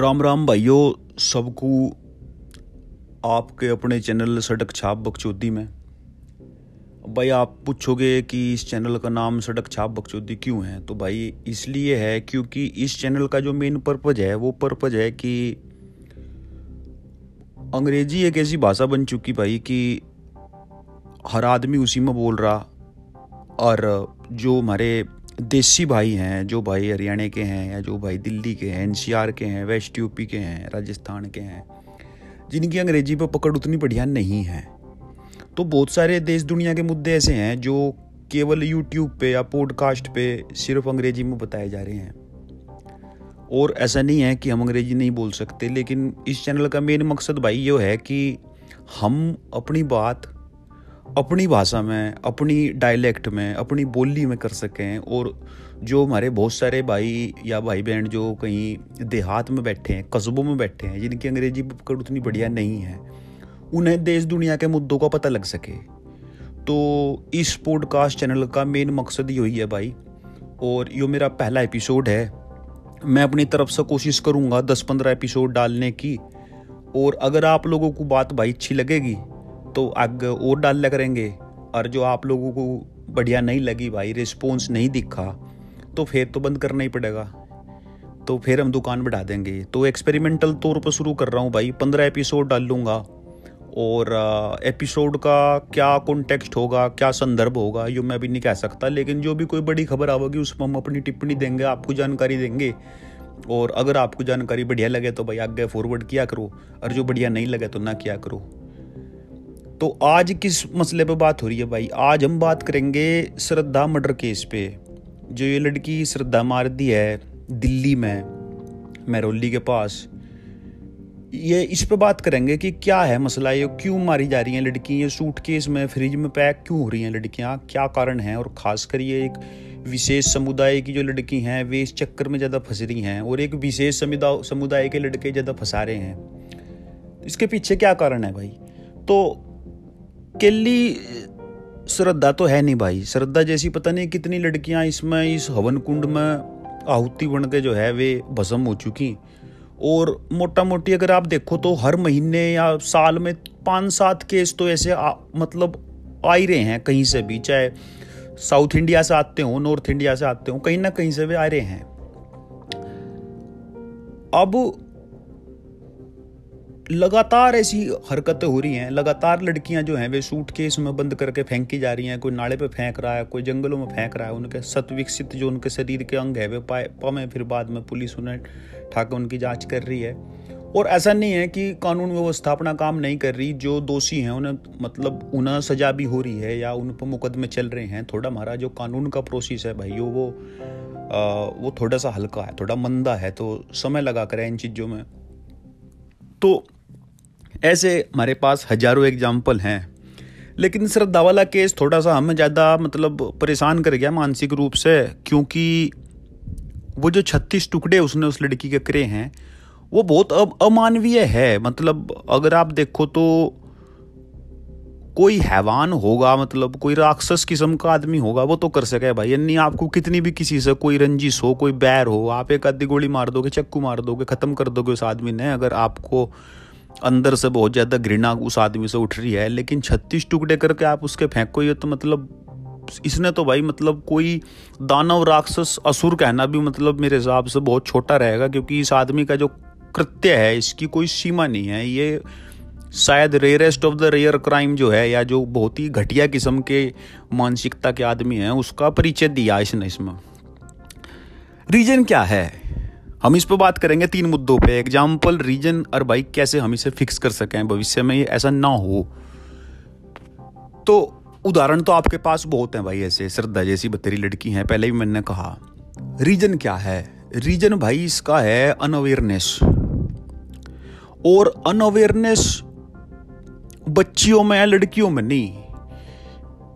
राम राम भाइयों, सबको आपके अपने चैनल सड़क छाप बकचोदी में। भाई आप पूछोगे कि इस चैनल का नाम सड़क छाप बकचोदी क्यों है, तो भाई इसलिए है क्योंकि इस चैनल का जो मेन पर्पज़ है वो पर्पज़ है कि अंग्रेज़ी एक ऐसी भाषा बन चुकी भाई कि हर आदमी उसी में बोल रहा, और जो हमारे देसी भाई हैं, जो भाई हरियाणा के हैं या जो भाई दिल्ली के हैं, एनसीआर के हैं, वेस्ट यूपी के हैं, राजस्थान के हैं, जिनकी अंग्रेजी पर पकड़ उतनी बढ़िया नहीं है। तो बहुत सारे देश दुनिया के मुद्दे ऐसे हैं जो केवल यूट्यूब पे या पॉडकास्ट पे सिर्फ अंग्रेजी में बताए जा रहे हैं। और ऐसा नहीं है कि हम अंग्रेजी नहीं बोल सकते, लेकिन इस चैनल का मेन मकसद भाई ये है कि हम अपनी बात अपनी भाषा में, अपनी डायलेक्ट में, अपनी बोली में कर सकें। और जो हमारे बहुत सारे भाई या भाई बहन जो कहीं देहात में बैठे हैं, कस्बों में बैठे हैं, जिनकी अंग्रेजी पकड़ उतनी बढ़िया नहीं है, उन्हें देश दुनिया के मुद्दों का पता लग सके। तो इस पॉडकास्ट चैनल का मेन मकसद यही है भाई। और यो मेरा पहला एपिसोड है, मैं अपनी तरफ से कोशिश करूँगा 10-15 एपिसोड डालने की। और अगर आप लोगों को बात भाई अच्छी लगेगी तो आगे और डाल लिया करेंगे, और जो आप लोगों को बढ़िया नहीं लगी भाई, रिस्पॉन्स नहीं दिखा, तो फिर तो बंद करना ही पड़ेगा, तो फिर हम दुकान बढ़ा देंगे। तो एक्सपेरिमेंटल तौर पर शुरू कर रहा हूँ भाई, 15 एपिसोड डाल लूँगा। और एपिसोड का क्या कॉन्टेक्स्ट होगा, क्या संदर्भ होगा, ये मैं अभी नहीं कह सकता, लेकिन जो भी कोई बड़ी खबर आवेगी उस पर हम अपनी टिप्पणी देंगे, आपको जानकारी देंगे। और अगर आपको जानकारी बढ़िया लगे तो भाई आगे फॉरवर्ड किया करो, और जो बढ़िया नहीं लगे तो ना किया करो। तो आज किस मसले पे बात हो रही है भाई? आज हम बात करेंगे श्रद्धा मर्डर केस पे, जो ये लड़की श्रद्धा मार दी है दिल्ली में मैरोली के पास। ये इस पे बात करेंगे कि क्या है मसला, ये क्यों मारी जा रही हैं लड़कियाँ, ये सूटकेस में फ्रिज में पैक क्यों हो रही हैं लड़कियाँ, क्या कारण हैं। और ख़ासकर ये एक विशेष समुदाय की जो लड़की हैं वे इस चक्कर में ज़्यादा फंस रही हैं, और एक विशेष समुदाय के लड़के ज़्यादा फंसा रहे हैं। इसके पीछे क्या कारण है भाई? तो अकेली श्रद्धा तो है नहीं भाई, श्रद्धा जैसी पता नहीं कितनी लड़कियां इसमें इस हवन कुंड में आहुति बन के जो है वे भस्म हो चुकी। और मोटा मोटी अगर आप देखो तो हर महीने या साल में 5-7 केस तो ऐसे मतलब आ ही रहे हैं, कहीं से भी, चाहे साउथ इंडिया से आते हों, नॉर्थ इंडिया से आते हों, कहीं ना कहीं से वे आ रहे हैं। अब लगातार ऐसी हरकतें हो रही हैं, लगातार लड़कियां जो हैं वे सूटकेस में बंद करके फेंकी जा रही हैं। कोई नाले पे फेंक रहा है, कोई जंगलों में फेंक रहा है। उनके सतविकसित जो उनके शरीर के अंग है वे पाए, फिर बाद में पुलिस उन्हें ठाके उनकी जांच कर रही है। और ऐसा नहीं है कि कानून व्यवस्था अपना काम नहीं कर रही, जो दोषी हैं उन्हें मतलब उन्हें सजा भी हो रही है या उन पर मुकदमे चल रहे हैं। थोड़ा हमारा जो कानून का प्रोसेस है भाई वो थोड़ा सा हल्का है, थोड़ा मंदा है, तो समय लगा कर इन चीज़ों में। तो ऐसे हमारे पास हजारों एग्जाम्पल हैं, लेकिन श्रद्धा वाला केस थोड़ा सा हमें ज़्यादा मतलब परेशान कर गया मानसिक रूप से, क्योंकि वो जो 36 टुकड़े उसने उस लड़की के करे हैं वो बहुत अमानवीय है। मतलब अगर आप देखो तो कोई हैवान होगा, मतलब कोई राक्षस किस्म का आदमी होगा, वो तो कर सके भाई। यानी आपको कितनी भी किसी से कोई रंजिश हो, कोई बैर हो, आप एक आधी गोली मार दोगे, चक्कू मार दोगे, ख़त्म कर दोगे उस आदमी ने, अगर आपको अंदर से बहुत ज़्यादा घृणा उस आदमी से उठ रही है। लेकिन 36 टुकड़े करके आप उसके फेंको, ये तो मतलब इसने तो भाई मतलब कोई दानव राक्षस असुर कहना भी मतलब मेरे हिसाब से बहुत छोटा रहेगा, क्योंकि इस आदमी का जो कृत्य है इसकी कोई सीमा नहीं है। ये शायद rarest of the rare crime जो है, या जो बहुत ही घटिया किस्म के मानसिकता के आदमी हैं उसका परिचय दिया इसने इसमें। रीजन क्या है, हम इस पर बात करेंगे 3 मुद्दों पे, एग्जाम्पल, रीजन और भाई कैसे हम इसे फिक्स कर सकें भविष्य में ये ऐसा ना हो। तो उदाहरण तो आपके पास बहुत हैं भाई ऐसे, श्रद्धा जैसी बतेरी लड़की हैं, पहले भी मैंने कहा। रीजन क्या है? रीजन भाई इसका है अनअवेयरनेस। और अनअवेयरनेस बच्चियों में या लड़कियों में नहीं,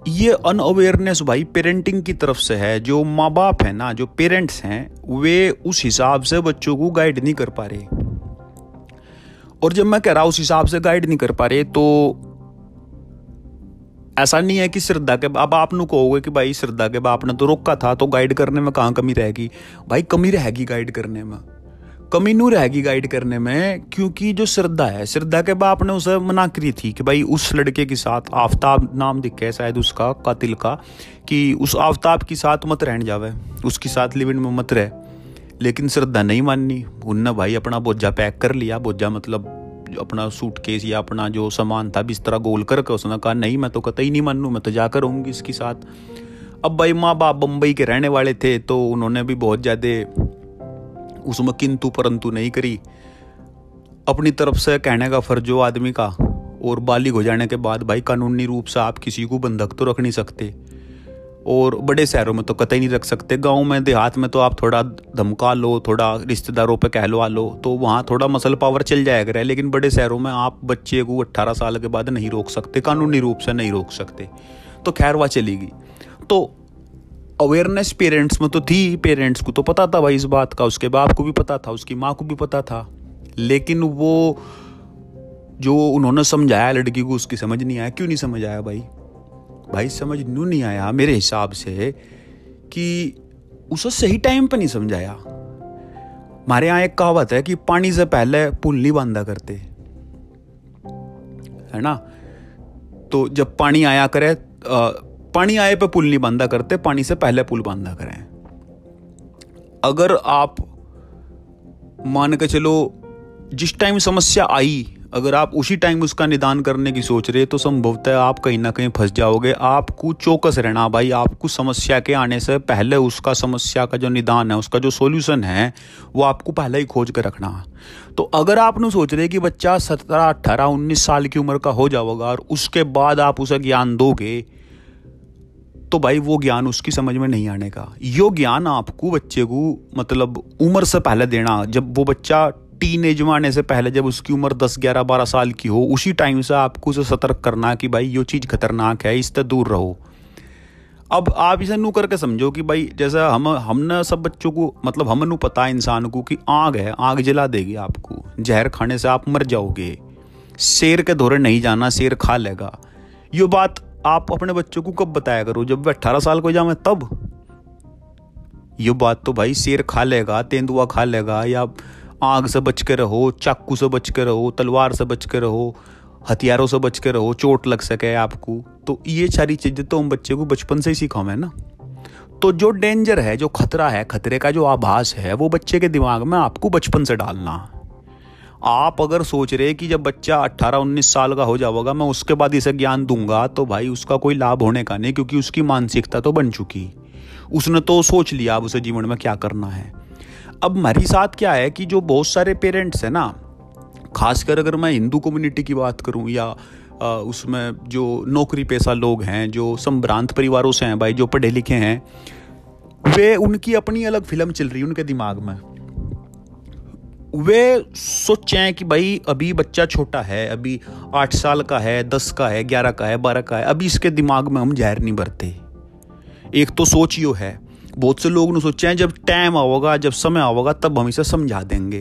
ये अनअवेयरनेस भाई पेरेंटिंग की तरफ से है। जो माँ बाप है ना, जो पेरेंट्स हैं, वे उस हिसाब से बच्चों को गाइड नहीं कर पा रहे। और जब मैं कह रहा हूँ उस हिसाब से गाइड नहीं कर पा रहे, तो ऐसा नहीं है कि श्रद्धा के अब आप नु कहोगे कि भाई श्रद्धा के बाप ने तो रोका था तो गाइड करने में कहाँ कमी रहेगी। भाई कमी रहेगी गाइड करने में, कमी नू रहेगी गाइड करने में, क्योंकि जो श्रद्धा है, श्रद्धा के बाप ने उसे मना करी थी कि भाई उस लड़के के साथ, आफ़ताब नाम दिखा है शायद उसका कातिल का, कि उस आफ़ताब के साथ मत रहने जावे, उसके साथ लिविन में मत रहे। लेकिन श्रद्धा नहीं माननी, उनने भाई अपना बोझा पैक कर लिया, बोझा मतलब अपना सूटकेस या अपना जो सामान था बिस्तर गोल करके उसने कहा नहीं मैं तो कतई नहीं मानूँ, मैं तो जाकर रहूँगी इसके साथ। अब भाई माँ बाप बम्बई के रहने वाले थे तो उन्होंने भी बहुत ज़्यादा उसमें किंतु परंतु नहीं करी, अपनी तरफ से कहने का फर्ज हो आदमी का। और बालिग हो जाने के बाद भाई कानूनी रूप से आप किसी को बंधक तो रख नहीं सकते, और बड़े शहरों में तो कतई नहीं रख सकते। गांव में देहात में तो आप थोड़ा धमका लो, थोड़ा रिश्तेदारों पे कहलवा लो तो वहाँ थोड़ा मसल पावर चल जाया करे, लेकिन बड़े शहरों में आप बच्चे को 18 साल के बाद नहीं रोक सकते, कानूनी रूप से नहीं रोक सकते। तो खैर वह चली गई। तो अवेयरनेस पेरेंट्स में तो थी, पेरेंट्स को तो पता था भाई इस बात का, उसके बाप को भी पता था, उसकी माँ को भी पता था, लेकिन वो जो उन्होंने समझाया लड़की को उसकी समझ नहीं आया। क्यों नहीं समझ आया भाई समझ न्यू नहीं आया मेरे हिसाब से कि उसे सही टाइम पर नहीं समझाया। हमारे यहाँ एक कहावत है कि पानी से पहले पुल नहीं बांधा करते, है ना। तो जब पानी आया करे, पानी आए पे पुल नहीं बांधा करते, पानी से पहले पुल बांधा करें। अगर आप मान के चलो जिस टाइम समस्या आई अगर आप उसी टाइम उसका निदान करने की सोच रहे तो संभवतः आप कहीं ना कहीं फंस जाओगे। आपको चौकस रहना भाई, आपको समस्या के आने से पहले उसका समस्या का जो निदान है, उसका जो सॉल्यूशन है, वो आपको पहले ही खोज कर रखना। तो अगर आप न सोच रहे कि बच्चा 17, 18, 19 साल की उम्र का हो जाओगा और उसके बाद आप उसे ज्ञान दोगे तो भाई वो ज्ञान उसकी समझ में नहीं आने का। यो ज्ञान आपको बच्चे को मतलब उम्र से पहले देना, जब वो बच्चा टीन एज में आने से पहले, जब उसकी उम्र 10, 11, 12 साल की हो, उसी टाइम से आपको उसे सतर्क करना कि भाई ये चीज़ खतरनाक है, इससे दूर रहो। अब आप इसे नू करके समझो कि भाई जैसा हमने सब बच्चों को मतलब हम नू पता है इंसान को कि आग है, आग जला देगी आपको, जहर खाने से आप मर जाओगे, शेर के दौरे नहीं जाना, शेर खा लेगा। ये बात आप अपने बच्चों को कब बताया करो, जब वे 18 साल को जाए तब। ये बात तो भाई शेर खा लेगा, तेंदुआ खा लेगा, या आग से बच के रहो, चाकू से बच के रहो, तलवार से बच के रहो, हथियारों से बच के रहो, चोट लग सके आपको। तो ये सारी चीज़ें तो हम बच्चे को बचपन से ही सिखाओ है ना। तो जो डेंजर है, जो खतरा है, खतरे का जो आभास है, वो बच्चे के दिमाग में आपको बचपन से डालना। आप अगर सोच रहे कि जब बच्चा 18, 19 साल का हो जाएगा मैं उसके बाद इसे ज्ञान दूंगा, तो भाई उसका कोई लाभ होने का नहीं, क्योंकि उसकी मानसिकता तो बन चुकी, उसने तो सोच लिया अब उसे जीवन में क्या करना है। अब हमारे साथ क्या है कि जो बहुत सारे पेरेंट्स हैं ना, खासकर अगर मैं हिंदू कम्युनिटी की बात करूं या उसमें जो नौकरी पेशा लोग हैं, जो संभ्रांत परिवारों से हैं भाई, जो पढ़े लिखे हैं, वे उनकी अपनी अलग फिल्म चल रही है उनके दिमाग में। वे सोचें कि भाई अभी बच्चा छोटा है, अभी 8 साल का है, 10 का है, 11 का है, 12 का है, अभी इसके दिमाग में हम जहर नहीं भरते। एक तो सोच यो है, बहुत से लोग ने सोचे हैं जब टाइम आओगा, जब समय आओगा तब हम इसे समझा देंगे।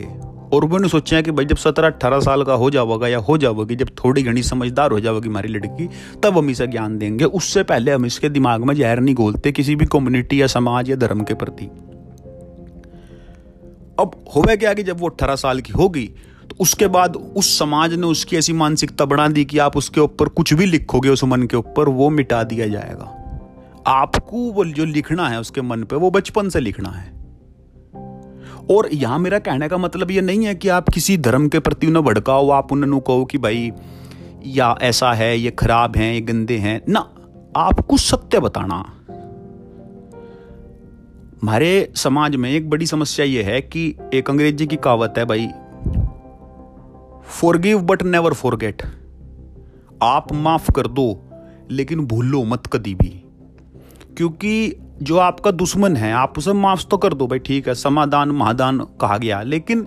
और उन्होंने सोचा है कि भाई जब 17, 18 साल का हो जाओगा या हो जाओगी, जब थोड़ी घनी समझदार हो जाओगी हमारी लड़की, तब हम इसे ज्ञान देंगे, उससे पहले हम इसके दिमाग में जहर नहीं घोलते किसी भी कम्युनिटी या समाज या धर्म के प्रति। अब होगा क्या कि जब वो 18 साल की होगी तो उसके बाद उस समाज ने उसकी ऐसी मानसिकता बना दी कि आप उसके ऊपर कुछ भी लिखोगे उस मन के ऊपर वो मिटा दिया जाएगा। आपको वो जो लिखना है उसके मन पे वो बचपन से लिखना है। और यहाँ मेरा कहने का मतलब ये नहीं है कि आप किसी धर्म के प्रति उन्हें भड़काओ, आप उन्हें कहो कि भाई या ऐसा है, ये खराब है, ये गंदे हैं ना। आपको सत्य बताना। हमारे समाज में एक बड़ी समस्या ये है कि एक अंग्रेजी की कहावत है भाई, फॉरगिव बट नेवर फॉरगेट। आप माफ कर दो लेकिन भूलो मत कभी भी, क्योंकि जो आपका दुश्मन है आप उसे माफ तो कर दो भाई, ठीक है समाधान महादान कहा गया, लेकिन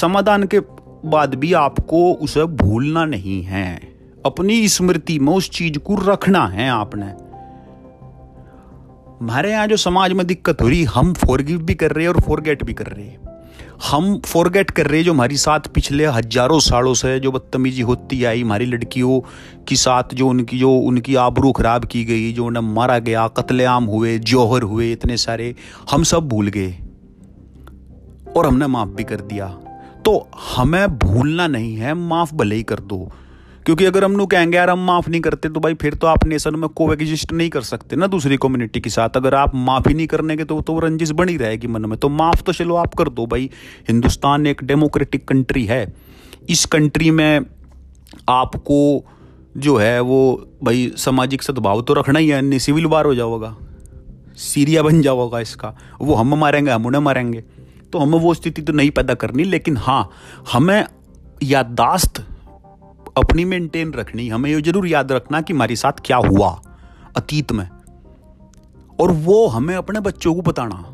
समाधान के बाद भी आपको उसे भूलना नहीं है, अपनी स्मृति में उस चीज को रखना है आपने। हमारे यहाँ जो समाज में दिक्कत हो रही, हम फॉरगिव भी कर रहे हैं और फॉरगेट भी कर रहे हैं। हम फॉरगेट कर रहे हैं जो हमारे साथ पिछले हजारों सालों से जो बदतमीजी होती आई, हमारी लड़कियों के साथ जो उनकी आबरू खराब की गई, जो उन्हें मारा गया, कत्लेआम हुए, जौहर हुए इतने सारे, हम सब भूल गए और हमने माफ भी कर दिया। तो हमें भूलना नहीं है, माफ़ भले ही कर दो। क्योंकि अगर हम लोग कहेंगे यार हम माफ़ नहीं करते, तो भाई फिर तो आप नेशन में कोएग्जिस्ट नहीं कर सकते ना दूसरी कम्युनिटी के साथ। अगर आप माफ़ ही नहीं करने के तो रंजिश बनी रहेगी मन में। तो माफ़ तो चलो आप कर दो भाई, हिंदुस्तान एक डेमोक्रेटिक कंट्री है। इस कंट्री में आपको जो है वो भाई सामाजिक सद्भाव तो रखना ही है, अन्य सिविल वार हो जाओगा, सीरिया बन जाओगा इसका, वो हम मारेंगे हम उन्हें मारेंगे। तो हमें वो स्थिति तो नहीं पैदा करनी, लेकिन हाँ हमें याददाश्त अपनी मेंटेन रखनी। हमें ये जरूर याद रखना कि हमारे साथ क्या हुआ अतीत में, और वो हमें अपने बच्चों को बताना।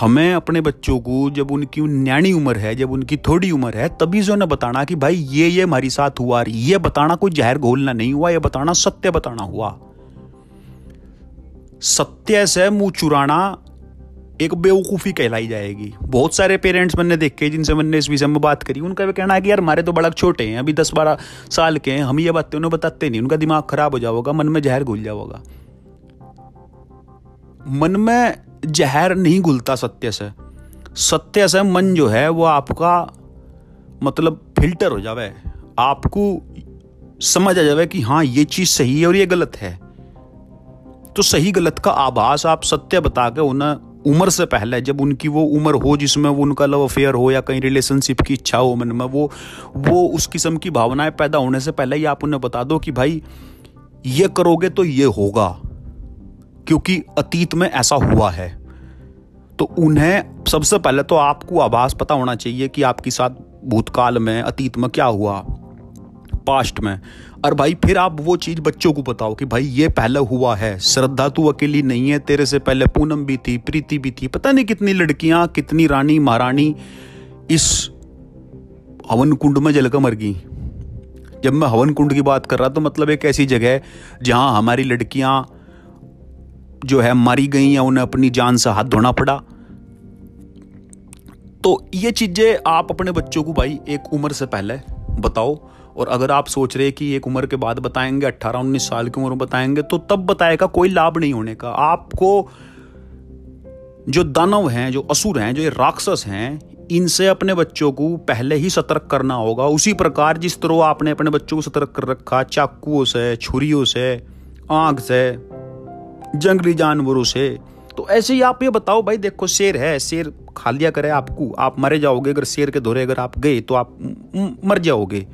हमें अपने बच्चों को जब उनकी न्याणी उम्र है, जब उनकी थोड़ी उम्र है, तभी जो उन्हें बताना कि भाई ये हमारे साथ हुआ। ये बताना कोई जहर घोलना नहीं हुआ, ये बताना सत्य बताना हुआ। सत्य से मुंह चुराना एक बेवकूफ़ी कहलाई जाएगी। बहुत सारे पेरेंट्स मैंने देखे जिनसे मैंने इस विषय में बात करी, उनका भी कहना है कि यार हमारे तो बड़क छोटे हैं, अभी 10-12 साल के हैं, हम ये बातें उन्हें बताते नहीं, उनका दिमाग खराब हो जाओगा, मन में जहर घुल जाओगा। मन में जहर नहीं घुलता सत्य से। सत्य से मन जो है वो आपका मतलब फिल्टर हो जावे, आपको समझ आ जावे कि हाँ ये चीज़ सही है और ये गलत है। तो सही गलत का आभास आप सत्य बता के उन्हें उम्र से पहले, जब उनकी वो उम्र हो जिसमें वो उनका लव अफेयर हो या कहीं रिलेशनशिप की इच्छा हो मन में, वो उस किस्म की भावनाएं पैदा होने से पहले ही आप उन्हें बता दो कि भाई ये करोगे तो ये होगा, क्योंकि अतीत में ऐसा हुआ है। तो उन्हें सबसे पहले तो आपको आभास पता होना चाहिए कि आपके साथ भूतकाल में अतीत में क्या हुआ, पास्ट में। और भाई फिर आप वो चीज़ बच्चों को बताओ कि भाई ये पहले हुआ है। श्रद्धा तू अकेली नहीं है, तेरे से पहले पूनम भी थी, प्रीति भी थी, पता नहीं कितनी लड़कियां, कितनी रानी महारानी इस हवन कुंड में जलकर मर गई। जब मैं हवन कुंड की बात कर रहा तो मतलब एक ऐसी जगह जहां हमारी लड़कियां जो है मारी गई या उन्हें अपनी जान से हाथ धोना पड़ा। तो ये चीज़ें आप अपने बच्चों को भाई एक उम्र से पहले बताओ। और अगर आप सोच रहे कि एक उम्र के बाद बताएंगे, 18-19 साल की उम्र में बताएंगे, तो तब बताएगा कोई लाभ नहीं होने का। आपको जो दानव हैं, जो असुर हैं, जो ये राक्षस हैं, इनसे अपने बच्चों को पहले ही सतर्क करना होगा। उसी प्रकार जिस तरह आपने अपने बच्चों को सतर्क कर रखा चाकुओं से, छुरियों से, आग से, जंगली जानवरों से, तो ऐसे ही आप ये बताओ भाई देखो शेर है, शेर खा लिया करे आपको, आप मरे जाओगे। अगर शेर के दोरे अगर आप गए तो आप मर जाओगे।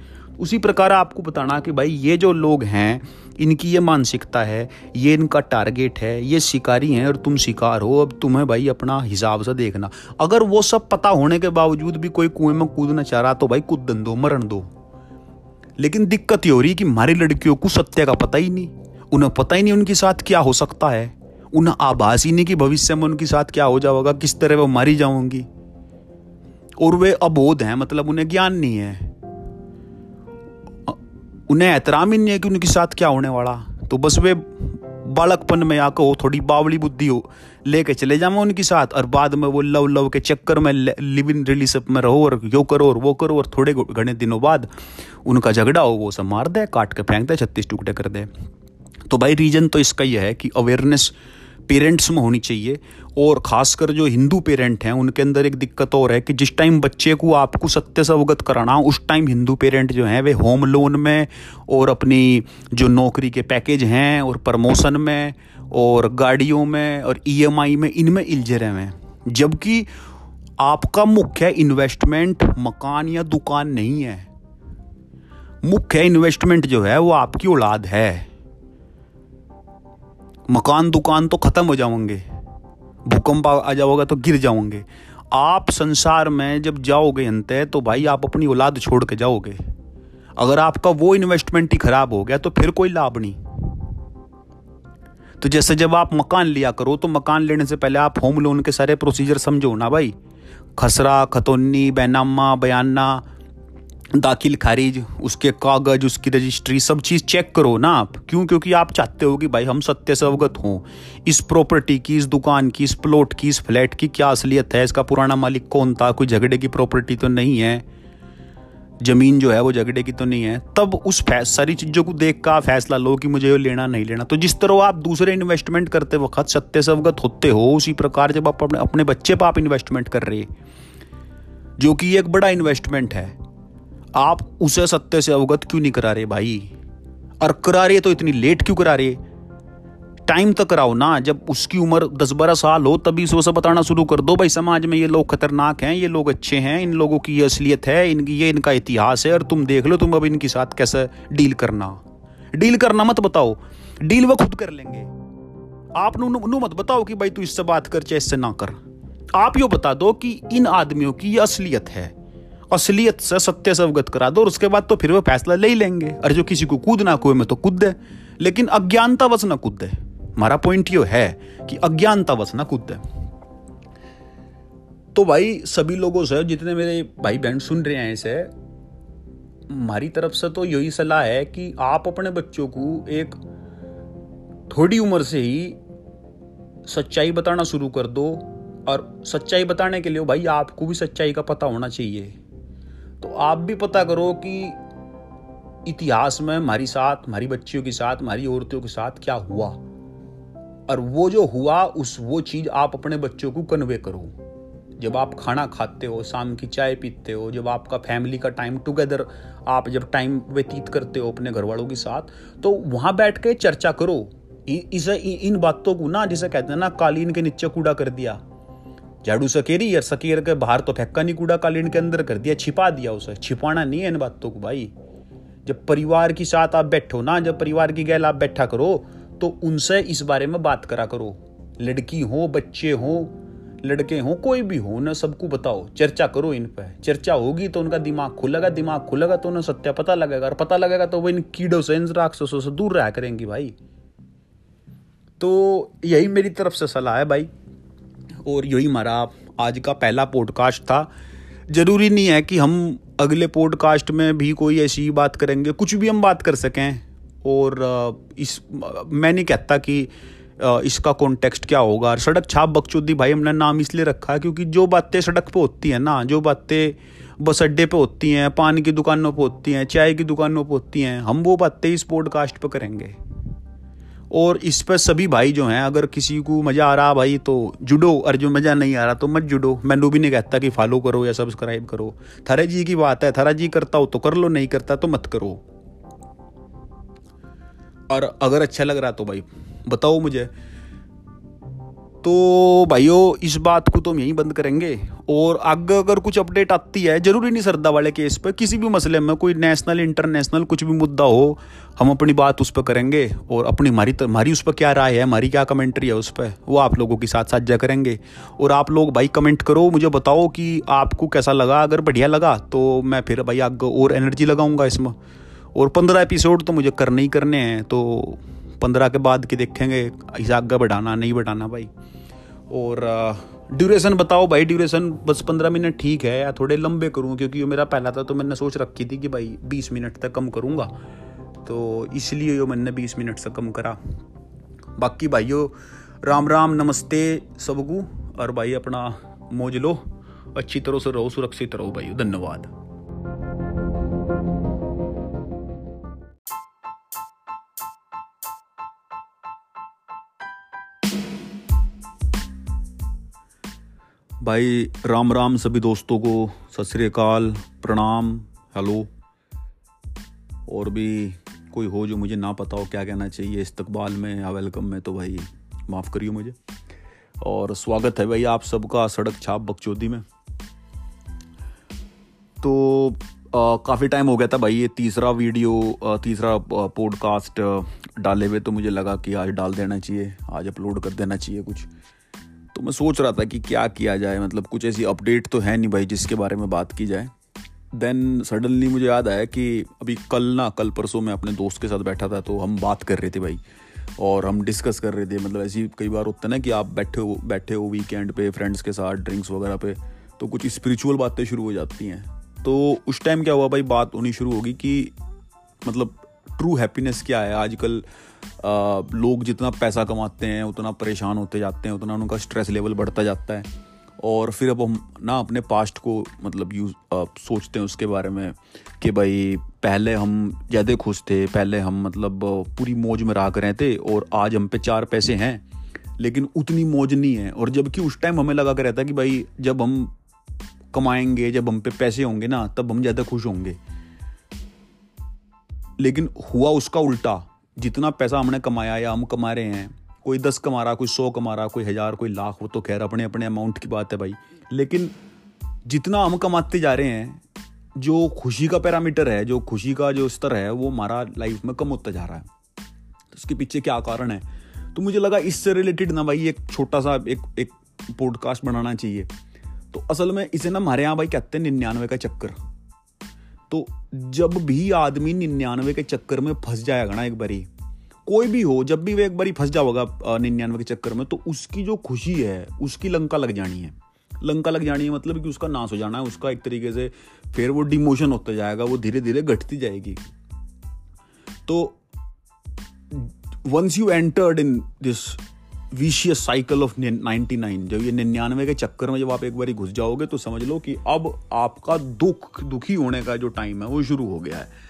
उसी प्रकार आपको बताना कि भाई ये जो लोग हैं इनकी ये मानसिकता है, ये इनका टारगेट है, ये शिकारी हैं और तुम शिकार हो। अब तुम्हें भाई अपना हिसाब से देखना। अगर वो सब पता होने के बावजूद भी कोई कुएं में कूदना चाह रहा तो भाई कूदन दो, मरण दो। लेकिन दिक्कत ये हो रही कि हमारी लड़कियों को सत्य का पता ही नहीं, उन्हें पता ही नहीं उनके साथ क्या हो सकता है, उन्हें आभास ही नहीं कि भविष्य में उनके साथ क्या हो जाएगा, किस तरह वो मारी जाऊंगी। और वे अबोध हैं, मतलब उन्हें ज्ञान नहीं है, उन्हें एहतराम ही नहीं है कि उनके साथ क्या होने वाला। तो बस वे बालकपन में आकर वो थोड़ी बावली बुद्धि हो लेके चले जाओ उनके साथ, और बाद में वो लव के चक्कर में लिव इन रिलेशनशिप में रहो और यो करो और वो करो, और थोड़े घने दिनों बाद उनका झगड़ा हो, वो सब मार दे, काट के फेंक दे, 36 टुकड़े कर दे। तो भाई रीजन तो इसका यह है कि अवेयरनेस पेरेंट्स में होनी चाहिए। और ख़ासकर जो हिंदू पेरेंट हैं उनके अंदर एक दिक्कत और है कि जिस टाइम बच्चे को आपको सत्य से अवगत कराना, उस टाइम हिंदू पेरेंट जो हैं वे होम लोन में और अपनी जो नौकरी के पैकेज हैं और प्रमोशन में और गाड़ियों में और ईएमआई में, इनमें उलझे रहे हैं। जबकि आपका मुख्य इन्वेस्टमेंट मकान या दुकान नहीं है, मुख्य इन्वेस्टमेंट जो है वो आपकी औलाद है। मकान दुकान तो ख़त्म हो जाओगे, भूकंप आ जाओगा तो गिर जाओगे। आप संसार में जब जाओगे अंत, तो भाई आप अपनी औलाद छोड़ के जाओगे। अगर आपका वो इन्वेस्टमेंट ही खराब हो गया तो फिर कोई लाभ नहीं। तो जैसे जब आप मकान लिया करो तो मकान लेने से पहले आप होम लोन के सारे प्रोसीजर समझो ना भाई, खसरा, खतौनी, बैनामा, बयाना, दाखिल खारिज, उसके कागज, उसकी रजिस्ट्री, सब चीज़ चेक करो ना आप। क्यों? क्योंकि आप चाहते हो कि भाई हम सत्य से अवगत हों, इस प्रॉपर्टी की, इस दुकान की, इस प्लॉट की, इस फ्लैट की क्या असलियत है, इसका पुराना मालिक कौन था, कोई झगड़े की प्रॉपर्टी तो नहीं है, ज़मीन जो है वो झगड़े की तो नहीं है। तब उस सारी चीज़ों को देख कर फैसला लो कि मुझे ये लेना नहीं लेना। तो जिस तरह आप दूसरे इन्वेस्टमेंट करते वक्त सत्य से अवगत होते हो, उसी प्रकार जब आप अपने बच्चे पर आप इन्वेस्टमेंट कर रहे, जो कि एक बड़ा इन्वेस्टमेंट है। आप उसे सत्य से अवगत क्यों नहीं करा रहे भाई? और करा रहे तो इतनी लेट क्यों करा रहे? टाइम तक कराओ ना, जब उसकी उम्र 10-12 साल हो तभी उसे बताना शुरू कर दो, भाई समाज में ये लोग खतरनाक हैं, ये लोग अच्छे हैं, इन लोगों की ये असलियत है, इनकी ये इनका इतिहास है, और तुम देख लो तुम अब इनके साथ कैसे डील करना मत बताओ, डील वो खुद कर लेंगे। आप नु मत बताओ कि भाई तू इससे बात कर चाहे इससे ना कर। आप यो बता दो कि इन आदमियों की ये असलियत है, असलियत से सत्य से अवगत करा दो, और उसके बाद तो फिर वो फैसला ले ही लेंगे। और जो किसी को कूदना कुएं में तो कूद दे, लेकिन अज्ञानतावश ना कूद दे। हमारा पॉइंट ये है कि अज्ञानतावश ना कूद दे। तो भाई सभी लोगों से, जितने मेरे भाई बहन सुन रहे हैं इसे, हमारी तरफ से तो यही सलाह है कि आप अपने बच्चों को एक थोड़ी उम्र से ही सच्चाई बताना शुरू कर दो। और सच्चाई बताने के लिए भाई आपको भी सच्चाई का पता होना चाहिए। तो आप भी पता करो कि इतिहास में हमारी साथ, हमारी बच्चियों के साथ, हमारी औरतों के साथ क्या हुआ, और वो जो हुआ उस वो चीज़ आप अपने बच्चों को कन्वे करो। जब आप खाना खाते हो, शाम की चाय पीते हो, जब आपका फैमिली का टाइम टुगेदर आप जब टाइम व्यतीत करते हो अपने घर वालों के साथ, तो वहाँ बैठ के चर्चा करो इन बातों को ना, जिसे कहते हैं ना कालीन के नीचे कूड़ा कर दिया, झाड़ू सकेरी और सकेर के बाहर तो फेंका नहीं, कूड़ा कालीन के अंदर कर दिया, छिपा दिया उसे। छिपाना नहीं है इन बातों को भाई। जब परिवार के साथ आप बैठो ना, जब परिवार की गैल आप बैठा करो, तो उनसे इस बारे में बात करा करो। लड़की हो, बच्चे हो, लड़के हों, कोई भी हो ना, सबको बताओ, चर्चा करो इन पर। चर्चा होगी तो उनका दिमाग खुलेगा तो उन्हें सत्य पता लगेगा, और पता लगेगा तो वो इन कीड़ों से, इन राक्षसों से दूर रहा करेंगी भाई। तो यही मेरी तरफ से सलाह है भाई, और यही हमारा आज का पहला पॉडकास्ट था। ज़रूरी नहीं है कि हम अगले पॉडकास्ट में भी कोई ऐसी बात करेंगे, कुछ भी हम बात कर सकें। और मैं नहीं कहता कि इसका कॉन्टेक्स्ट क्या होगा। और सड़क छाप बकचोदी भाई हमने नाम इसलिए रखा है क्योंकि जो बातें सड़क पे होती हैं ना, जो बातें बस अड्डे पे होती हैं, पान की दुकानों पे होती हैं, चाय की दुकानों पे होती हैं, हम वो बातें इस पॉडकास्ट पे करेंगे। और इस पर सभी भाई जो हैं, अगर किसी को मज़ा आ रहा भाई तो जुड़ो, और जो मज़ा नहीं आ रहा तो मत जुड़ो। मैं भी नहीं कहता कि फॉलो करो या सब्सक्राइब करो, थारे जी की बात है, थारा जी करता हो तो कर लो, नहीं करता तो मत करो। और अगर अच्छा लग रहा तो भाई बताओ मुझे। तो भाइयों इस बात को तो हम यहीं बंद करेंगे, और आगे अगर कुछ अपडेट आती है, ज़रूरी नहीं श्रद्धा वाले केस पर, किसी भी मसले में कोई नेशनल इंटरनेशनल कुछ भी मुद्दा हो, हम अपनी बात उस पर करेंगे। और अपनी हमारी उस पर क्या राय है, हमारी क्या कमेंट्री है उस पर, वो आप लोगों के साथ साझा करेंगे। और आप लोग भाई कमेंट करो, मुझे बताओ कि आपको कैसा लगा। अगर बढ़िया लगा तो मैं फिर भाई आगे और एनर्जी लगाऊंगा इसमें। और 15 एपिसोड तो मुझे करने ही करने हैं, तो 15 के बाद के देखेंगे इसे आगे बढ़ाना नहीं बढ़ाना भाई। और ड्यूरेशन बताओ भाई, ड्यूरेशन बस 15 मिनट ठीक है या थोड़े लंबे करूँ? क्योंकि ये मेरा पहला था तो मैंने सोच रखी थी कि भाई 20 मिनट तक कम करूँगा, तो इसलिए यो मैंने 20 मिनट से कम करा। बाकी भाइयों राम राम, नमस्ते सबको, और भाई अपना मौज लो, अच्छी तरह से रहो, सुरक्षित रहो भाई। धन्यवाद। भाई राम राम सभी दोस्तों को, सत श्री अकाल, प्रणाम, हेलो। और भी कोई हो जो मुझे ना पता हो क्या कहना चाहिए इस्तकबाल में या वेलकम में, तो भाई माफ़ करियो मुझे। और स्वागत है भाई आप सबका सड़क छाप बकचोदी में। तो काफ़ी टाइम हो गया था भाई ये तीसरा पॉडकास्ट डाले हुए, तो मुझे लगा कि आज डाल देना चाहिए, आज अपलोड कर देना चाहिए कुछ। तो मैं सोच रहा था कि क्या किया जाए, मतलब कुछ ऐसी अपडेट तो है नहीं भाई जिसके बारे में बात की जाए। देन सडनली मुझे याद आया कि अभी कल परसों मैं अपने दोस्त के साथ बैठा था, तो हम बात कर रहे थे भाई, और हम डिस्कस कर रहे थे, मतलब ऐसी कई बार होता है ना कि आप बैठे हो वीकेंड पे फ्रेंड्स के साथ ड्रिंक्स वगैरह पे, तो कुछ स्पिरिचुअल बातें शुरू हो जाती हैं। तो उस टाइम क्या हुआ भाई, बात होनी शुरू होगी कि मतलब ट्रू हैप्पीनेस क्या है। आजकल लोग जितना पैसा कमाते हैं उतना परेशान होते जाते हैं, उतना उनका स्ट्रेस लेवल बढ़ता जाता है, और फिर अब हम ना अपने पास्ट को मतलब सोचते हैं उसके बारे में कि भाई पहले हम ज़्यादा खुश थे, पहले हम मतलब पूरी मौज में रहा कर रहे थे, और आज हम पे 4 पैसे हैं लेकिन उतनी मौज नहीं है। और जबकि उस टाइम हमें लगा कर रहता कि भाई जब हम कमाएंगे, जब हम पे पैसे होंगे ना, तब हम ज़्यादा खुश होंगे। लेकिन हुआ उसका उल्टा। जितना पैसा हमने कमाया या हम कमा रहे हैं, कोई 10 कमा रहा, कोई 100 कमा रहा, कोई 1000, कोई लाख, वो तो खैर अपने अपने अमाउंट की बात है भाई। लेकिन जितना हम कमाते जा रहे हैं, जो खुशी का पैरामीटर है, जो खुशी का जो स्तर है, वो हमारा लाइफ में कम होता जा रहा है। तो उसके पीछे क्या कारण है? तो मुझे लगा इससे रिलेटेड ना भाई एक छोटा सा एक पॉडकास्ट बनाना चाहिए। तो असल में इसे ना हमारे यहाँ भाई कहते हैं 99 का चक्कर। तो जब भी आदमी 99 के चक्कर में फंस जाएगा ना एक बारी, कोई भी हो, जब भी वह एक बारी फंस जाओगा 99 के चक्कर में, तो उसकी जो खुशी है उसकी लंका लग जानी है। लंका लग जानी है मतलब कि उसका नाश हो जाना है, उसका एक तरीके से फिर वो डिमोशन होता जाएगा, वो धीरे धीरे घटती जाएगी। तो once you entered in this vicious cycle of 99, जब ये 99 के चक्कर में जब आप एक बार घुस जाओगे, तो समझ लो कि अब आपका दुखी होने का जो टाइम है वो शुरू हो गया है।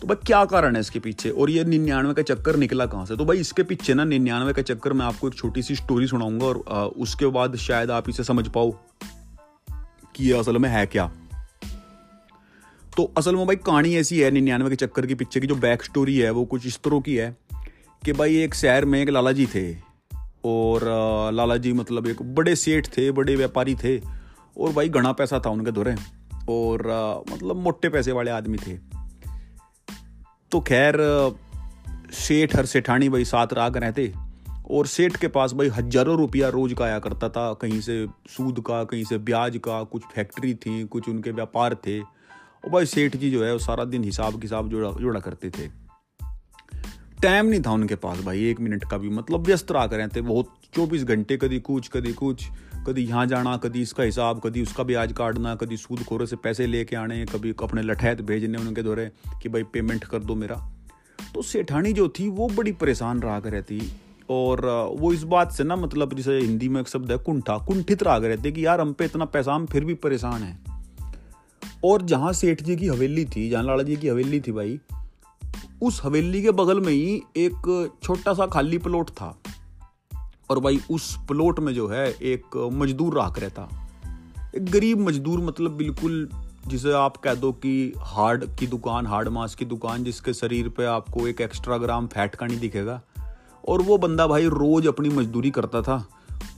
तो भाई क्या कारण है इसके पीछे, और ये 99 का चक्कर निकला कहाँ से? तो भाई इसके पीछे ना 99 का चक्कर मैं आपको एक छोटी सी स्टोरी सुनाऊंगा, और उसके बाद शायद आप इसे समझ पाओ कि ये असल में है क्या। तो असल में भाई कहानी ऐसी है 99 के चक्कर के पीछे की, जो बैक स्टोरी है वो कुछ इस तरह की है कि भाई एक शहर में एक लाला जी थे, और लाला जी मतलब एक बड़े सेठ थे, बड़े व्यापारी थे, और भाई घना पैसा था उनके धोरे, और मतलब मोटे पैसे वाले आदमी थे। तो खैर सेठ हर सेठानी भाई साथ रहा रहते, और सेठ के पास भाई हजारों रुपया रोज का आया करता था, कहीं से सूद का, कहीं से ब्याज का, कुछ फैक्ट्री थी, कुछ उनके व्यापार थे, और भाई सेठ जी जो है वो सारा दिन हिसाब किताब जोड़ा करते थे। टाइम नहीं था उनके पास भाई एक मिनट का भी, मतलब व्यस्त रहा रहते बहुत, 24 घंटे कभी कुछ, कभी यहाँ जाना, कभी इसका हिसाब, कभी उसका ब्याज काटना, कभी सूदखोरों से पैसे लेके आने, कभी अपने लठैत भेजने उनके दौरे कि भाई पेमेंट कर दो मेरा। तो सेठानी जो थी वो बड़ी परेशान रहा रहती, और वो इस बात से ना मतलब जैसे हिंदी में एक शब्द है कुंठा, कुंठित रहा रहती कि यार हम पे इतना पैसा, हम फिर भी परेशान हैं। और जहाँ सेठ जी की हवेली थी, जहाँ लाला जी की हवेली थी भाई, उस हवेली के बगल में ही एक छोटा सा खाली प्लॉट था, और भाई उस प्लॉट में जो है एक मजदूर राख रहता, एक गरीब मजदूर, मतलब बिल्कुल जिसे आप कह दो कि हार्ड की दुकान, हार्ड मास की दुकान, जिसके शरीर पे आपको एक एक्स्ट्रा ग्राम फैट का नहीं दिखेगा। और वो बंदा भाई रोज़ अपनी मजदूरी करता था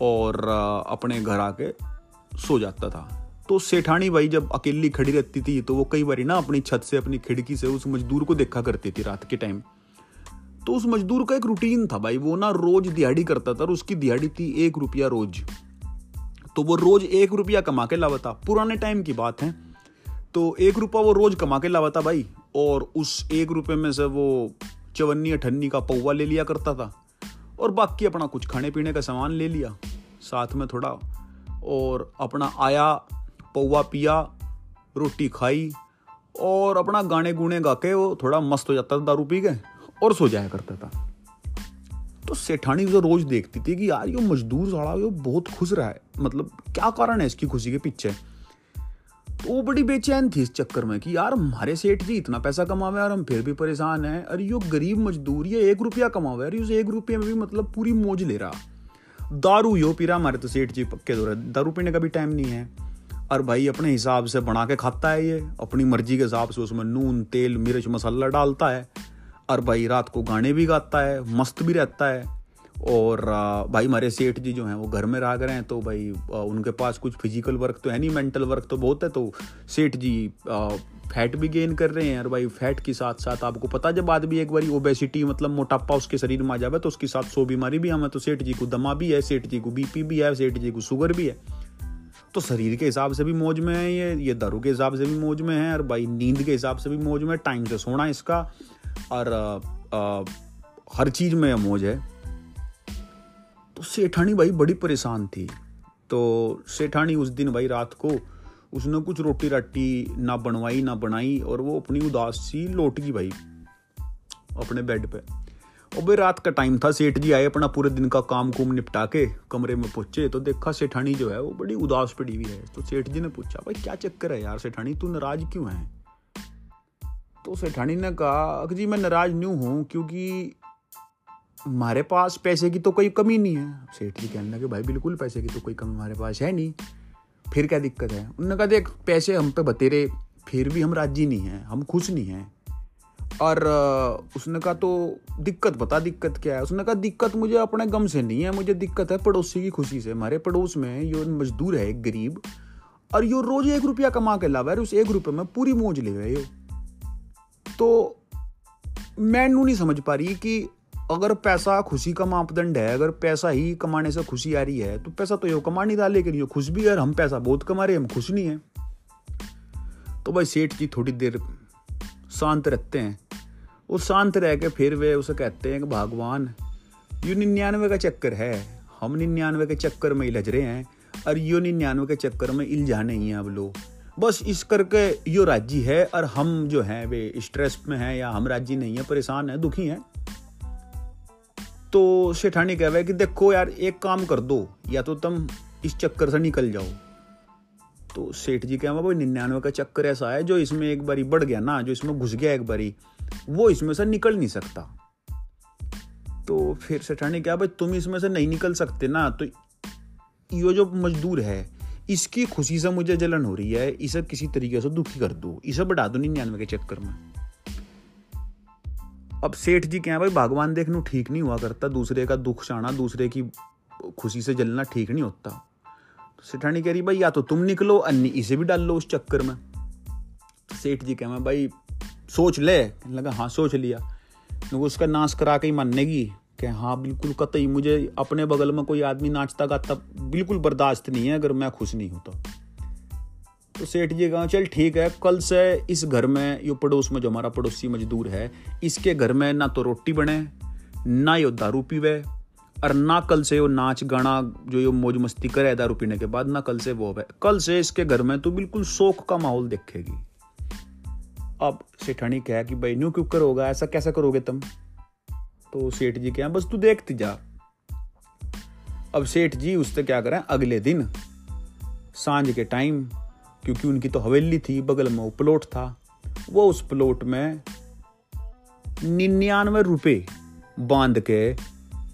और अपने घर आके सो जाता था। तो सेठानी भाई जब अकेली खड़ी रहती थी, तो वो कई बारी ना अपनी छत से, अपनी खिड़की से उस मजदूर को देखा करती थी रात के टाइम। तो उस मजदूर का एक रूटीन था भाई, वो ना रोज दिहाड़ी करता था, और उसकी दिहाड़ी थी 1 रुपया रोज। तो वो रोज 1 रुपया कमा के लावा था, पुराने टाइम की बात है। तो 1 रुपया वो रोज कमा के लावा था भाई, और उस 1 रुपये में से वो 54-58 का पौवा ले लिया करता था, और बाकी अपना कुछ खाने पीने का सामान ले लिया साथ में थोड़ा, और अपना आया, पौवा पिया, रोटी खाई, और अपना गाने गुने गा के वो थोड़ा मस्त हो जाता था दारू पी के, और सो जाया करता था। तो सेठानी जो रोज देखती थी कि यार ये मजदूर साला ये बहुत खुश रहा है, मतलब क्या कारण है इसकी खुशी के पीछे। तो वो बड़ी बेचैन थी इस चक्कर में कि यार हमारे सेठ जी इतना पैसा कमावे और हम फिर भी परेशान हैं, और ये गरीब मजदूर ये 1 रुपया कमावे, और ये 1 रुपये में भी मतलब पूरी मौज ले रहा, दारू यो पी रहा, हमारे तो सेठ जी पक्के दो रहे, दारू पीने का भी टाइम नहीं है, और भाई अपने हिसाब से बना के खाता है ये, अपनी मर्जी के हिसाब से उसमें नून तेल मिर्च मसाला डालता है, और भाई रात को गाने भी गाता है, मस्त भी रहता है। और भाई हमारे सेठ जी जो हैं वो घर में रह गए हैं, तो भाई उनके पास कुछ फिजिकल वर्क तो है नहीं, मेंटल वर्क तो बहुत है। तो सेठ जी फैट भी गेन कर रहे हैं, और भाई फैट के साथ साथ आपको पता जब आदमी एक बारी ओबेसिटी मतलब मोटापा उसके शरीर में आ जावे, तो उसके साथ 100 बीमारी भी हमें। तो सेठ जी को दमा भी है, सेठ जी को बीपी भी है, सेठ जी को शुगर भी है। तो शरीर के हिसाब से भी मौज में है ये दारू के हिसाब से भी मौज में है, और भाई नींद के हिसाब से भी मौज में, टाइम से सोना इसका, और हर चीज़ में मौज है। तो सेठानी भाई बड़ी परेशान थी। तो सेठानी उस दिन भाई रात को उसने कुछ रोटी राटी ना बनवाई ना बनाई, और वो अपनी उदासी लौट गई भाई अपने बेड पे। और भाई रात का टाइम था, सेठ जी आए अपना पूरे दिन का काम कुम निपटा के कमरे में पहुँचे, तो देखा सेठानी जो है वो बड़ी उदास पड़ी हुई है। तो सेठ जी ने पूछा, भाई क्या चक्कर है यार सेठानी, तू नाराज़ क्यों है? तो सेठानी ने कहा कि जी मैं नाराज नहीं हूँ, क्योंकि हमारे पास पैसे की तो कोई कमी नहीं है। सेठ जी कहने लगे, भाई बिल्कुल पैसे की तो कोई कमी हमारे पास है नहीं, फिर क्या दिक्कत है? उन्होंने कहा देख पैसे हम पे बतेरे, फिर भी हम राजी नहीं हैं, हम खुश नहीं हैं। और उसने कहा तो दिक्कत बता, दिक्कत क्या है? उसने कहा दिक्कत मुझे अपने गम से नहीं है, मुझे दिक्कत है पड़ोसी की खुशी से। हमारे पड़ोस में ये मजदूर है एक गरीब, और यो रोज 1 रुपया कमा के लावा है, उस 1 रुपये में पूरी मौज ले है यो। तो मैनू नहीं समझ पा रही कि अगर पैसा खुशी का मापदंड है, अगर पैसा ही कमाने से खुशी आ रही है, तो पैसा तो यो कमा नहीं रहा, लेकिन यो खुश भी है। हम पैसा बहुत कमा रहे, हम खुश नहीं है। तो भाई सेठ जी थोड़ी देर शांत रहते हैं, और शांत रह के फिर वे उसे कहते हैं कि भगवान यो 99 का चक्कर है, हम 99 के चक्कर में उलझ रहे हैं, और यो 99 के चक्कर में उलझा नहीं है अब लोग, बस इस करके यो राजी है, और हम जो हैं वे स्ट्रेस में हैं, या हम राजी नहीं है, परेशान है, दुखी हैं। तो सेठानी कहवे कि देखो यार एक काम कर दो, या तो तुम इस चक्कर से निकल जाओ। तो सेठ जी कहवा भाई 99 का चक्कर ऐसा है, जो इसमें एक बारी बढ़ गया ना, जो इसमें घुस गया एक बारी, वो इसमें से निकल नहीं सकता। तो फिर सेठानी कहवा भाई तुम इसमें से नहीं निकल सकते ना, तो यो जो मजदूर है इसकी खुशी से मुझे जलन हो रही है, इसे किसी तरीके से दुखी कर दो, इसे बढ़ा दो 99 के चक्कर में। अब सेठ जी क्या भाई भगवान देखना ठीक नहीं हुआ करता, दूसरे का दुख सहना, दूसरे की खुशी से जलना ठीक नहीं होता। सेठानी कह रही भाई या तो तुम निकलो, अन्य इसे भी डाल लो उस चक्कर में। सेठ जी कह भाई सोच ले, लगा हाँ सोच लिया। उसका नाश करा के ही मानेगी कि हाँ बिल्कुल कतई मुझे अपने बगल में कोई आदमी नाचता गाता बिल्कुल बर्दाश्त नहीं है, अगर मैं खुश नहीं होता। तो सेठ जी कहा चल ठीक है, कल से इस घर में यो पड़ोस में जो हमारा पड़ोसी मजदूर है, इसके घर में ना तो रोटी बने, ना यो दारू पीवे, और ना कल से यो नाच गाना जो यो मौज मस्ती करे दारू पीने के बाद, ना कल से वो है। कल से इसके घर में तो बिल्कुल शोक का माहौल देखेगी। अब सेठानी कहा कि भाई न्यू क्यों करोगा, ऐसा कैसा करोगे तुम? तो सेठ जी क्या बस तू देखती जा। अब सेठ जी उससे क्या करें, अगले दिन सांझ के टाइम, क्योंकि उनकी तो हवेली थी, बगल में वो प्लॉट था, वो उस प्लॉट में 99 रुपये बांध के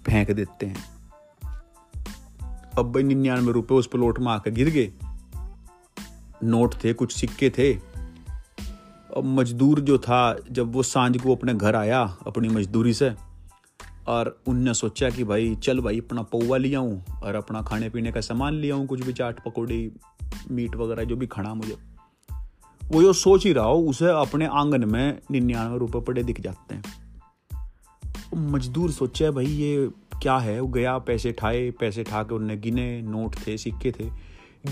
फेंक देते हैं। अब भाई 99 रुपये उस प्लॉट में आकर गिर गए, नोट थे, कुछ सिक्के थे। अब मजदूर जो था जब वो सांझ को अपने घर आया अपनी मजदूरी से, और उनने सोचा कि भाई चल भाई अपना पौवा ले आऊं, और अपना खाने पीने का सामान ले आऊं, कुछ भी चाट पकौड़ी मीट वगैरह जो भी खाना मुझे। वो यो सोच ही रहा हो, उसे अपने आंगन में 99 रुपये पड़े दिख जाते हैं। मजदूर सोचे भाई ये क्या है, वो गया पैसे ठा के उनने गिने, नोट थे सिक्के थे।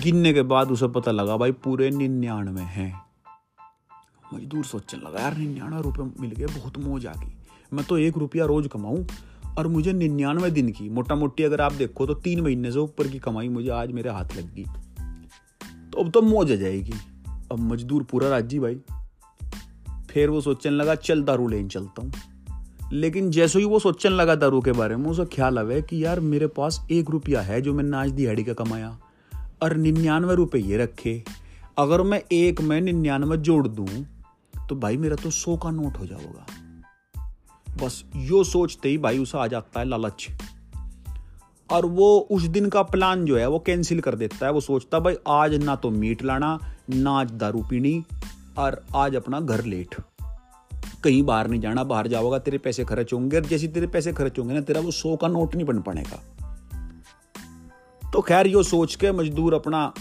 गिनने के बाद उसे पता लगा भाई पूरे 99 हैं। मजदूर सोचने लगा यार 99 रुपये मिल गए, बहुत मौज आ गई, मैं तो 1 रुपया रोज कमाऊं, और मुझे 99 दिन की मोटा मोटी अगर आप देखो तो 3 महीने से ऊपर की कमाई मुझे आज मेरे हाथ लग गई, तो अब तो मौज आ जाएगी। अब मजदूर पूरा राजी भाई। फिर वो सोचने लगा चल दारू लेने चलता हूँ। लेकिन जैसे ही वो सोचने लगा दारू के बारे में, उसे ख्याल आवे कि यार मेरे पास 1 रुपया है जो मैंने आज दिहाड़ी का कमाया, और 99 रुपये ये रखे, अगर मैं 1 में 99 जोड़ दूँ तो भाई मेरा तो 100 का नोट हो जाएगा। बस यो सोचते ही भाई उसे आ जाता है लालच, और वो उस दिन का प्लान जो है वो कैंसिल कर देता है। वो सोचता भाई आज ना तो मीट लाना, ना आज दारू पीनी, और आज अपना घर लेट, कहीं बाहर नहीं जाना, बाहर जाओगा तेरे पैसे खर्च होंगे, और जैसे तेरे पैसे खर्च होंगे ना तेरा वो 100 का नोट नहीं बन पड़ेगा। तो खैर यो सोच के मजदूर अपना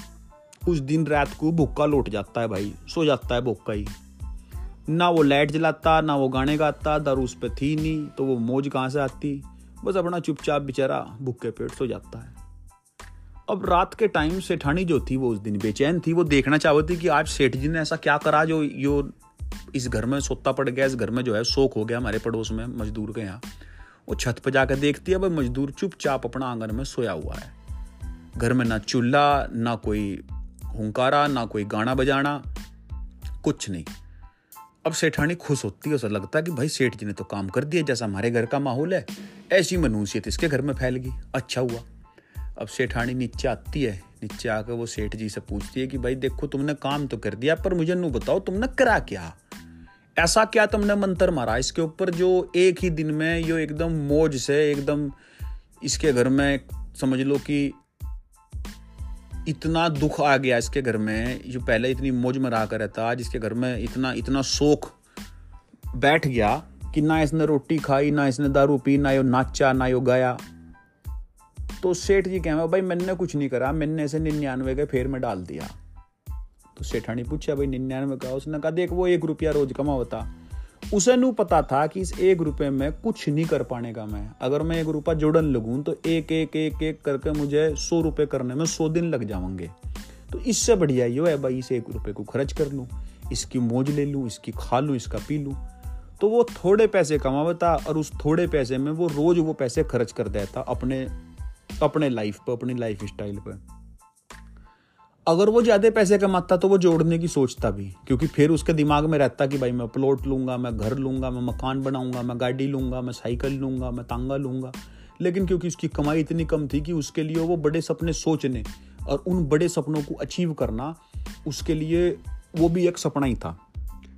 उस दिन रात को भूखा लौट जाता है भाई, सो जाता है भूखा ही। ना वो लाइट जलाता, ना वो गाने गाता, दारू उस पर थी नहीं, तो वो मौज कहाँ से आती, बस अपना चुपचाप बेचारा भूखे पेट सो जाता है। अब रात के टाइम सेठानी जो थी वो उस दिन बेचैन थी, वो देखना चाहती थी कि आज सेठ जी ने ऐसा क्या करा जो यो इस घर में सोता पड़ गया, इस घर में जो है शोक हो गया हमारे पड़ोस में मजदूर के यहाँ। वो छत पर जाकर देखती है भाई मजदूर चुपचाप अपना आंगन में सोया हुआ है, घर में ना चूल्हा, ना कोई हुंकारा, ना कोई गाना बजाना, कुछ नहीं। अब सेठानी खुश होती है, उसे लगता है कि भाई सेठ जी ने तो काम कर दिया, जैसा हमारे घर का माहौल है ऐसी मनहूसियत इसके घर में फैल गई, अच्छा हुआ। अब सेठानी नीचे आती है, नीचे आकर वो सेठ जी से पूछती है कि भाई देखो तुमने काम तो कर दिया, पर मुझे नु बताओ तुमने करा क्या, ऐसा क्या तुमने मंत्र मारा इसके ऊपर जो एक ही दिन में यो एकदम मौज से एकदम इसके घर में समझ लो कि इतना दुख आ गया इसके घर में, जो पहले इतनी मौज मरा कर रहता, जिसके घर में इतना इतना शोक बैठ गया कि ना इसने रोटी खाई, ना इसने दारू पी, ना यो नाचा, ना यो गाया। तो सेठ जी कह भाई मैंने कुछ नहीं करा, मैंने इसे 99 के फेर में डाल दिया। तो सेठानी पूछा भाई 99 का? उसने कहा देख वो 1 रुपया रोज कमावता, उसे नू पता था कि इस 1 रुपये में कुछ नहीं कर पाने का, मैं अगर मैं 1 रुपया जोड़न लगूँ तो एक करके मुझे 100 रुपये करने में 100 दिन लग जाएंगे। तो इससे बढ़िया यो है भाई इस 1 रुपये को खर्च कर लूँ, इसकी मौज ले लूँ, इसकी खा लूँ, इसका पी लूँ। तो वो थोड़े पैसे कमावता और उस थोड़े पैसे में वो रोज वो पैसे खर्च कर देता अपने लाइफ पर, अपनी लाइफ स्टाइल पर। अगर वो ज़्यादा पैसे कमाता तो वो जोड़ने की सोचता भी, क्योंकि फिर उसके दिमाग में रहता कि भाई मैं प्लॉट लूँगा, मैं घर लूँगा, मैं मकान बनाऊँगा, मैं गाड़ी लूँगा, मैं साइकिल लूँगा, मैं तांगा लूँगा। लेकिन क्योंकि उसकी कमाई इतनी कम थी कि उसके लिए वो बड़े सपने सोचने और उन बड़े सपनों को अचीव करना, उसके लिए वो भी एक सपना ही था।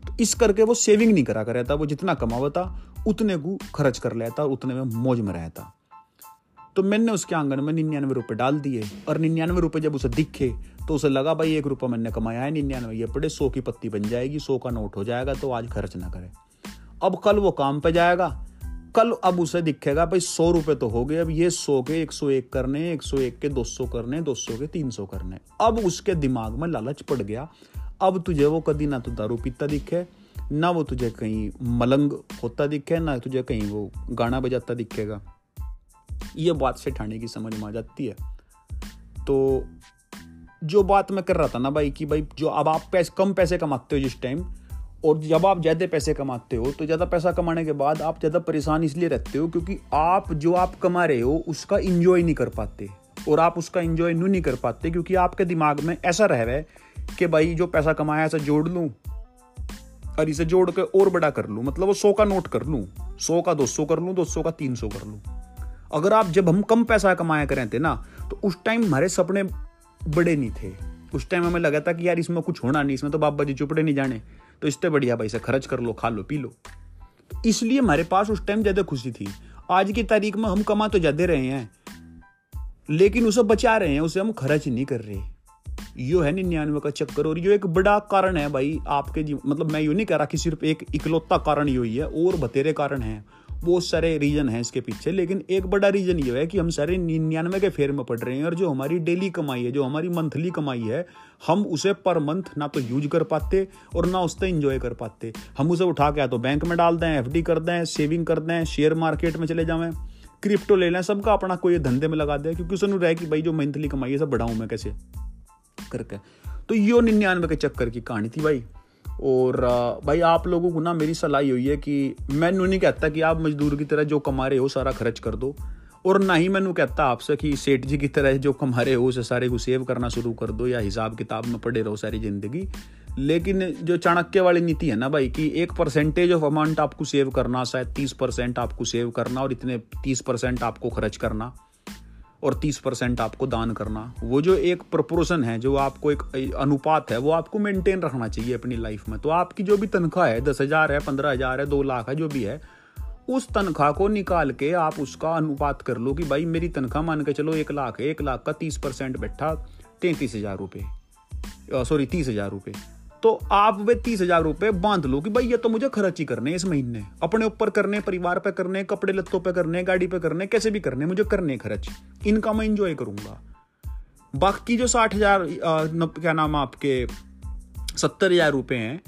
तो इस करके वो सेविंग नहीं करा कर रहता, वो जितना कमावता उतने को खर्च कर लेता और उतने में मौज में रहता। तो मैंने उसके आंगन में 99 रुपये डाल दिए और 99 रुपये जब उसे दिखे तो उसे लगा भाई 1 रुपया मैंने कमाया है, 99 ये पड़े 100 की पत्ती बन जाएगी, 100 का नोट हो जाएगा, तो आज खर्च ना करे। अब कल वो काम पे जाएगा, कल अब उसे दिखेगा भाई 100 रुपये तो हो गए, अब ये 100 के 101 करने, 101 के 200 करने, 200 के 300 करने। अब उसके दिमाग में लालच पड़ गया, अब तुझे वो कभी ना तो दारू पीता दिखे, ना वो तुझे कहीं मलंग होता दिखे, ना तुझे कहीं वो गाना बजाता दिखेगा। ये बात सेठानी की समझ में आ जाती है। तो जो बात मैं कर रहा था ना भाई कि भाई जो अब आप कम पैसे कमाते हो जिस टाइम, और जब आप ज़्यादा पैसे कमाते हो तो ज़्यादा पैसा कमाने के बाद आप ज़्यादा परेशान इसलिए रहते हो क्योंकि आप जो आप कमा रहे हो उसका एंजॉय नहीं कर पाते। और आप उसका एंजॉय नहीं कर पाते क्योंकि आपके दिमाग में ऐसा रह रहा है कि भाई जो पैसा कमाया ऐसा जोड़ लूँ और इसे जोड़ के और बड़ा कर लूँ, मतलब वो 100 का नोट कर लूँ, 100 का 200 कर लूँ, 200 का 300 कर लूँ। अगर आप जब हम कम पैसा कमाया करें थे ना तो उस टाइम हमारे सपने बड़े नहीं थे, उस टाइम हमें लगा था कि यार इसमें कुछ होना नहीं, इसमें तो बाबा जी चुपड़े नहीं जाने, तो इससे बढ़िया भाई से खर्च कर लो, खा लो, पी लो। तो इसलिए हमारे पास उस टाइम ज़्यादा खुशी थी। आज की तारीख में हम कमा तो ज़्यादा रहे हैं लेकिन उसे बचा रहे हैं, उसे हम खर्च नहीं कर रहे। यो है 99 का चक्कर और यो एक बड़ा कारण है भाई आपके जीवन, मतलब मैं यूँ नहीं कह रहा कि सिर्फ एक इकलौता कारण यो ही है, और बतेरे कारण हैं, बहुत सारे रीज़न हैं इसके पीछे। लेकिन एक बड़ा रीज़न ये है कि हम सारे 99 के फेर में पड़ रहे हैं और जो हमारी डेली कमाई है, जो हमारी मंथली कमाई है, हम उसे पर मंथ ना तो यूज कर पाते और ना उससे इंजॉय कर पाते। हम उसे उठा के या तो बैंक में डाल दें, एफडी कर दें, सेविंग कर दें, शेयर मार्केट में चले जाएँ, क्रिप्टो ले लें, सबका अपना कोई धंधे में लगा दें, क्योंकि उसने रहे कि भाई जो मंथली कमाई है सब बढ़ाऊँ मैं कैसे करके। तो यो 99 के चक्कर की कहानी थी भाई। और भाई आप लोगों को ना मेरी सलाह हुई है कि मैं नहीं कहता कि आप मजदूर की तरह जो कमा रहे हो सारा खर्च कर दो, और ना ही मैं कहता आपसे कि सेठ जी की तरह जो कमा रहे हो उसे सारे को सेव करना शुरू कर दो या हिसाब किताब में पड़े रहो सारी ज़िंदगी। लेकिन जो चाणक्य वाली नीति है ना भाई कि 1% ऑफ अमाउंट आपको सेव करना, शायद 30% आपको सेव करना और इतने 30% आपको खर्च करना और 30% आपको दान करना, वो जो एक प्रपोर्शन है, जो आपको एक अनुपात है, वो आपको मेंटेन रखना चाहिए अपनी लाइफ में। तो आपकी जो भी तनख्वाह है, 10,000 है, 15,000 है, 2,00,000 है, जो भी है, उस तनख्वाह को निकाल के आप उसका अनुपात कर लो कि भाई मेरी तनख्वाह मान के चलो 1,00,000 है, 1,00,000 का 30% बैठा 30,000 रुपये। तो आप वे 30,000 रुपये बांध लो कि भाई ये तो मुझे खर्च ही करने इस महीने, अपने ऊपर करने, परिवार पे करने, कपड़े लत्तों पे करने, गाड़ी पे करने, कैसे भी करने मुझे करने खर्च, इनका मैं इंजॉय करूँगा। बाकी जो 70,000 रुपये हैं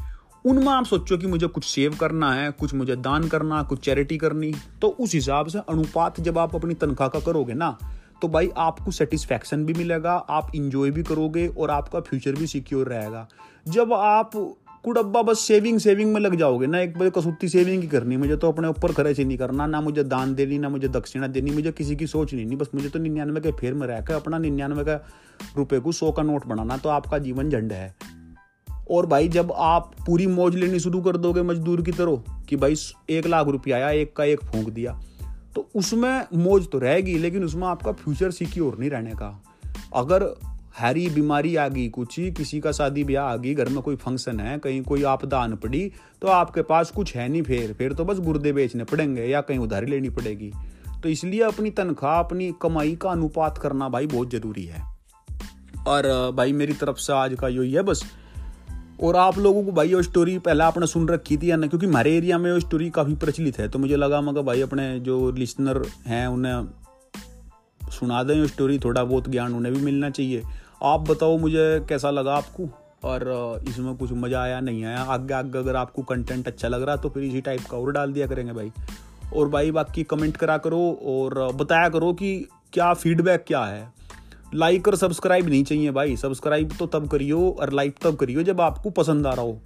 उनमें आप सोचो कि मुझे कुछ सेव करना है, कुछ मुझे दान करना, कुछ चैरिटी करनी। तो उस हिसाब से अनुपात जब आप अपनी तनख्वाह का करोगे ना तो भाई आपको सेटिस्फैक्शन भी मिलेगा, आप इंजॉय भी करोगे और आपका फ्यूचर भी सिक्योर रहेगा। जब आप कुड़ब्बा बस सेविंग में लग जाओगे ना, एक बार कसौटी सेविंग ही करनी, मुझे तो अपने ऊपर खर्च ही नहीं करना, ना मुझे दान देनी, ना मुझे दक्षिणा देनी, मुझे किसी की सोच नहीं, बस मुझे तो 99 के फेर में रहकर अपना 99 रुपये को 100 का नोट बनाना, तो आपका जीवन झंड है। और भाई जब आप पूरी मौज लेनी शुरू कर दोगे मजदूर की तरह कि भाई 1,00,000 रुपया आया, एक का एक फूंक दिया, तो उसमें मौज तो रहेगी लेकिन उसमें आपका फ्यूचर सिक्योर नहीं रहने का। अगर हैरी बीमारी आ गई, कुछ ही किसी का शादी ब्याह आ गई, घर में कोई फंक्शन है, कहीं कोई आपदा आन पड़ी, तो आपके पास कुछ है नहीं, फिर तो बस गुर्दे बेचने पड़ेंगे या कहीं उधारी लेनी पड़ेगी। तो इसलिए अपनी तनख्वाह, अपनी कमाई का अनुपात करना भाई बहुत ज़रूरी है। और भाई मेरी तरफ से आज का यही है बस। और आप लोगों को भाई वो स्टोरी पहले आपने सुन रखी थी या नहीं, क्योंकि हमारे एरिया में वो स्टोरी काफ़ी प्रचलित है, तो मुझे लगा मगर भाई अपने जो लिसनर हैं उन्हें सुना दें स्टोरी, थोड़ा बहुत ज्ञान उन्हें भी मिलना चाहिए। आप बताओ मुझे कैसा लगा आपको, और इसमें कुछ मज़ा आया नहीं आया। आगे आगे अगर आपको कंटेंट अच्छा लग रहा तो फिर इसी टाइप का और डाल दिया करेंगे भाई। और भाई बाकी कमेंट करा करो और बताया करो कि क्या फीडबैक क्या है। लाइक और सब्सक्राइब नहीं चाहिए भाई, सब्सक्राइब तो तब करियो और लाइक तब करियो जब आपको पसंद आ रहा हो,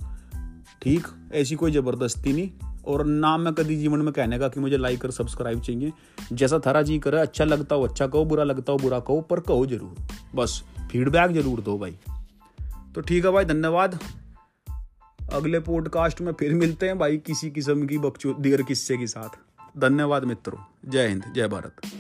ठीक। ऐसी कोई ज़बरदस्ती नहीं। और ना मैं कभी जीवन में कहने का कि मुझे लाइक और सब्सक्राइब चाहिए, जैसा थारा जी करे, अच्छा लगता हो अच्छा कहो, बुरा लगता हो बुरा कहो, पर कहो ज़रूर, बस फीडबैक ज़रूर दो भाई। तो ठीक है भाई, धन्यवाद। अगले पॉडकास्ट में फिर मिलते हैं भाई किसी किस्म की बकचोदी और किस्से के साथ। धन्यवाद मित्रों, जय हिंद, जय भारत।